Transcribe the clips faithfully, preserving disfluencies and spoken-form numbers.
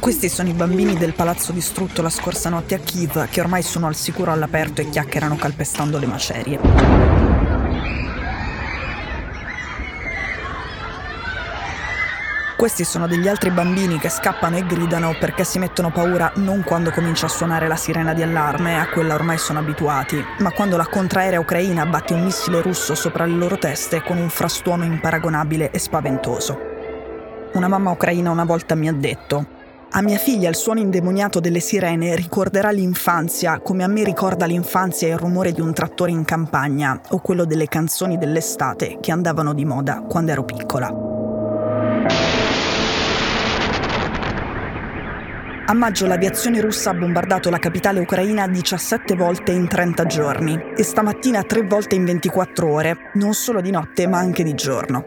Questi sono i bambini del palazzo distrutto la scorsa notte a Kiev, che ormai sono al sicuro all'aperto e chiacchierano calpestando le macerie. Questi sono degli altri bambini che scappano e gridano perché si mettono paura non quando comincia a suonare la sirena di allarme, a quella ormai sono abituati, ma quando la contraerea ucraina batte un missile russo sopra le loro teste con un frastuono imparagonabile e spaventoso. Una mamma ucraina una volta mi ha detto: «A mia figlia il suono indemoniato delle sirene ricorderà l'infanzia come a me ricorda l'infanzia il rumore di un trattore in campagna o quello delle canzoni dell'estate che andavano di moda quando ero piccola». A maggio l'aviazione russa ha bombardato la capitale ucraina diciassette volte in trenta giorni e stamattina tre volte in ventiquattro ore, non solo di notte ma anche di giorno.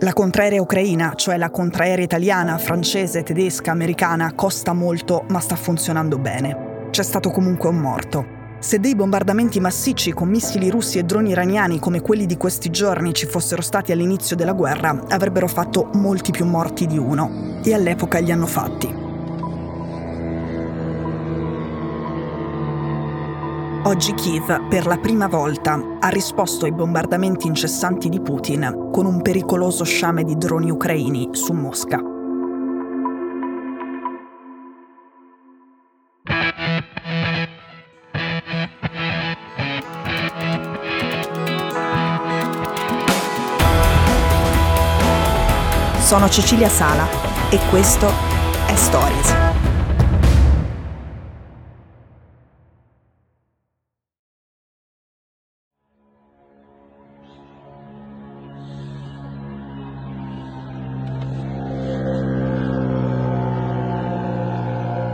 La contraerea ucraina, cioè la contraerea italiana, francese, tedesca, americana, costa molto ma sta funzionando bene. C'è stato comunque un morto. Se dei bombardamenti massicci con missili russi e droni iraniani come quelli di questi giorni ci fossero stati all'inizio della guerra, avrebbero fatto molti più morti di uno. E all'epoca li hanno fatti. Oggi Kiev, per la prima volta, ha risposto ai bombardamenti incessanti di Putin con un pericoloso sciame di droni ucraini su Mosca. Sono Cecilia Sala e questo è Stories.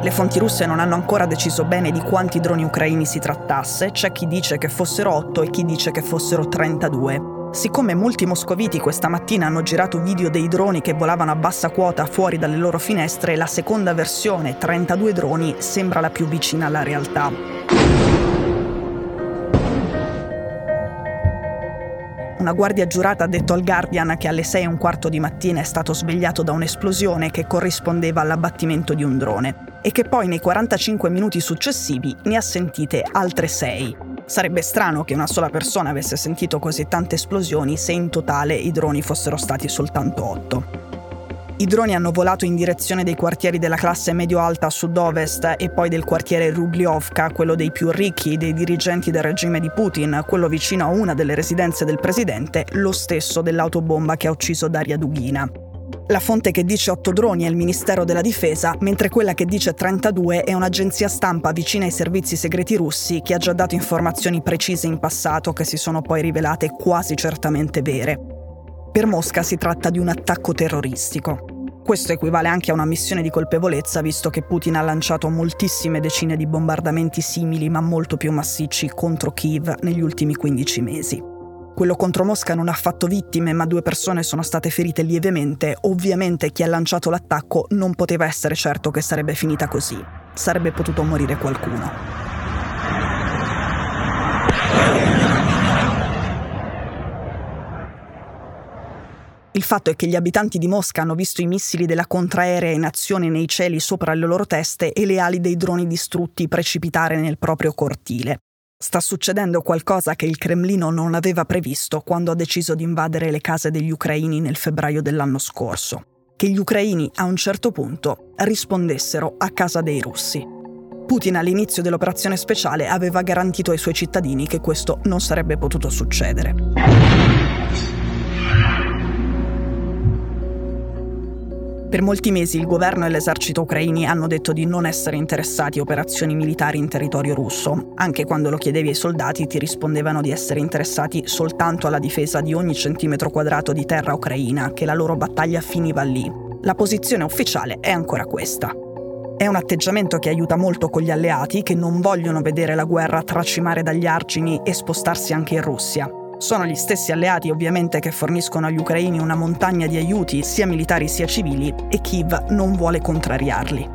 Le fonti russe non hanno ancora deciso bene di quanti droni ucraini si trattasse, c'è chi dice che fossero otto e chi dice che fossero trentadue. Siccome molti moscoviti questa mattina hanno girato video dei droni che volavano a bassa quota fuori dalle loro finestre, la seconda versione, trentadue droni, sembra la più vicina alla realtà. Una guardia giurata ha detto al Guardian che alle sei e un quarto di mattina è stato svegliato da un'esplosione che corrispondeva all'abbattimento di un drone e che poi nei quarantacinque minuti successivi ne ha sentite altre sei. Sarebbe strano che una sola persona avesse sentito così tante esplosioni se in totale i droni fossero stati soltanto otto. I droni hanno volato in direzione dei quartieri della classe medio-alta a sud-ovest e poi del quartiere Rubliovka, quello dei più ricchi, dei dirigenti del regime di Putin, quello vicino a una delle residenze del presidente, lo stesso dell'autobomba che ha ucciso Daria Dugina. La fonte che dice otto droni è il Ministero della Difesa, mentre quella che dice trentadue è un'agenzia stampa vicina ai servizi segreti russi che ha già dato informazioni precise in passato che si sono poi rivelate quasi certamente vere. Per Mosca si tratta di un attacco terroristico. Questo equivale anche a una missione di colpevolezza, visto che Putin ha lanciato moltissime decine di bombardamenti simili ma molto più massicci contro Kiev negli ultimi quindici mesi. Quello contro Mosca non ha fatto vittime, ma due persone sono state ferite lievemente. Ovviamente chi ha lanciato l'attacco non poteva essere certo che sarebbe finita così. Sarebbe potuto morire qualcuno. Il fatto è che gli abitanti di Mosca hanno visto i missili della contraerea in azione nei cieli sopra le loro teste e le ali dei droni distrutti precipitare nel proprio cortile. Sta succedendo qualcosa che il Cremlino non aveva previsto quando ha deciso di invadere le case degli ucraini nel febbraio dell'anno scorso. Che gli ucraini, a un certo punto, rispondessero a casa dei russi. Putin all'inizio dell'operazione speciale aveva garantito ai suoi cittadini che questo non sarebbe potuto succedere. Per molti mesi il governo e l'esercito ucraini hanno detto di non essere interessati a operazioni militari in territorio russo. Anche quando lo chiedevi ai soldati ti rispondevano di essere interessati soltanto alla difesa di ogni centimetro quadrato di terra ucraina, che la loro battaglia finiva lì. La posizione ufficiale è ancora questa. È un atteggiamento che aiuta molto con gli alleati, che non vogliono vedere la guerra tracimare dagli argini e spostarsi anche in Russia. Sono gli stessi alleati ovviamente che forniscono agli ucraini una montagna di aiuti, sia militari sia civili, e Kiev non vuole contrariarli.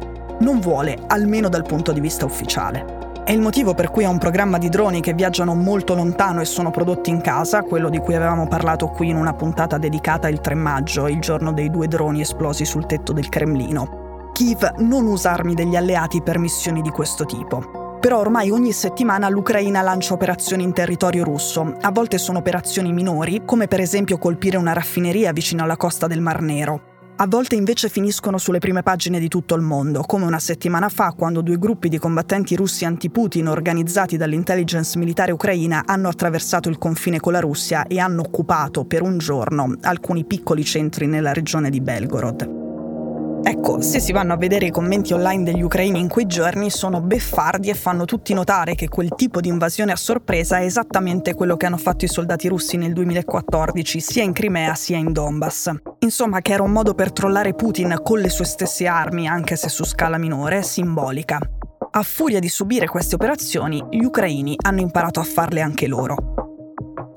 Non vuole, almeno dal punto di vista ufficiale. È il motivo per cui a un programma di droni che viaggiano molto lontano e sono prodotti in casa, quello di cui avevamo parlato qui in una puntata dedicata il tre maggio, il giorno dei due droni esplosi sul tetto del Cremlino. Kiev non usa armi degli alleati per missioni di questo tipo. Però ormai ogni settimana l'Ucraina lancia operazioni in territorio russo. A volte sono operazioni minori, come per esempio colpire una raffineria vicino alla costa del Mar Nero. A volte invece finiscono sulle prime pagine di tutto il mondo, come una settimana fa quando due gruppi di combattenti russi anti-Putin organizzati dall'intelligence militare ucraina hanno attraversato il confine con la Russia e hanno occupato per un giorno alcuni piccoli centri nella regione di Belgorod. Ecco, se si vanno a vedere i commenti online degli ucraini in quei giorni sono beffardi e fanno tutti notare che quel tipo di invasione a sorpresa è esattamente quello che hanno fatto i soldati russi nel duemilaquattordici, sia in Crimea sia in Donbass. Insomma, che era un modo per trollare Putin con le sue stesse armi, anche se su scala minore, simbolica. A furia di subire queste operazioni, gli ucraini hanno imparato a farle anche loro.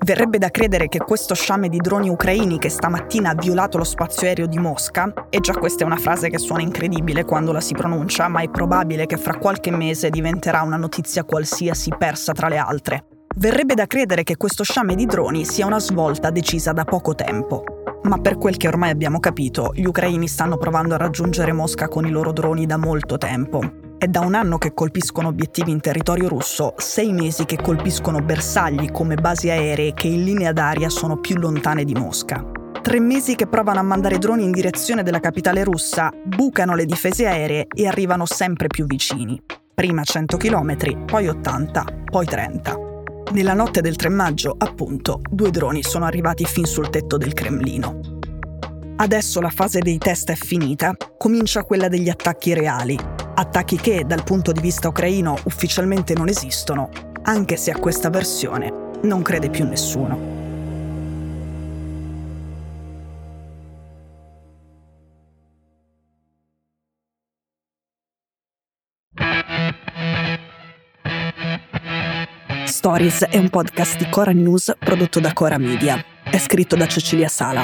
Verrebbe da credere che questo sciame di droni ucraini che stamattina ha violato lo spazio aereo di Mosca, e già questa è una frase che suona incredibile quando la si pronuncia, ma è probabile che fra qualche mese diventerà una notizia qualsiasi persa tra le altre. Verrebbe da credere che questo sciame di droni sia una svolta decisa da poco tempo. Ma per quel che ormai abbiamo capito, gli ucraini stanno provando a raggiungere Mosca con i loro droni da molto tempo. È da un anno che colpiscono obiettivi in territorio russo, sei mesi che colpiscono bersagli come basi aeree che in linea d'aria sono più lontane di Mosca. Tre mesi che provano a mandare droni in direzione della capitale russa, bucano le difese aeree e arrivano sempre più vicini. Prima cento chilometri, poi ottanta, poi trenta. Nella notte del tre maggio, appunto, due droni sono arrivati fin sul tetto del Cremlino. Adesso la fase dei test è finita, comincia quella degli attacchi reali. Attacchi che, dal punto di vista ucraino, ufficialmente non esistono, anche se a questa versione non crede più nessuno. Stories è un podcast di Chora News prodotto da Chora Media. È scritto da Cecilia Sala.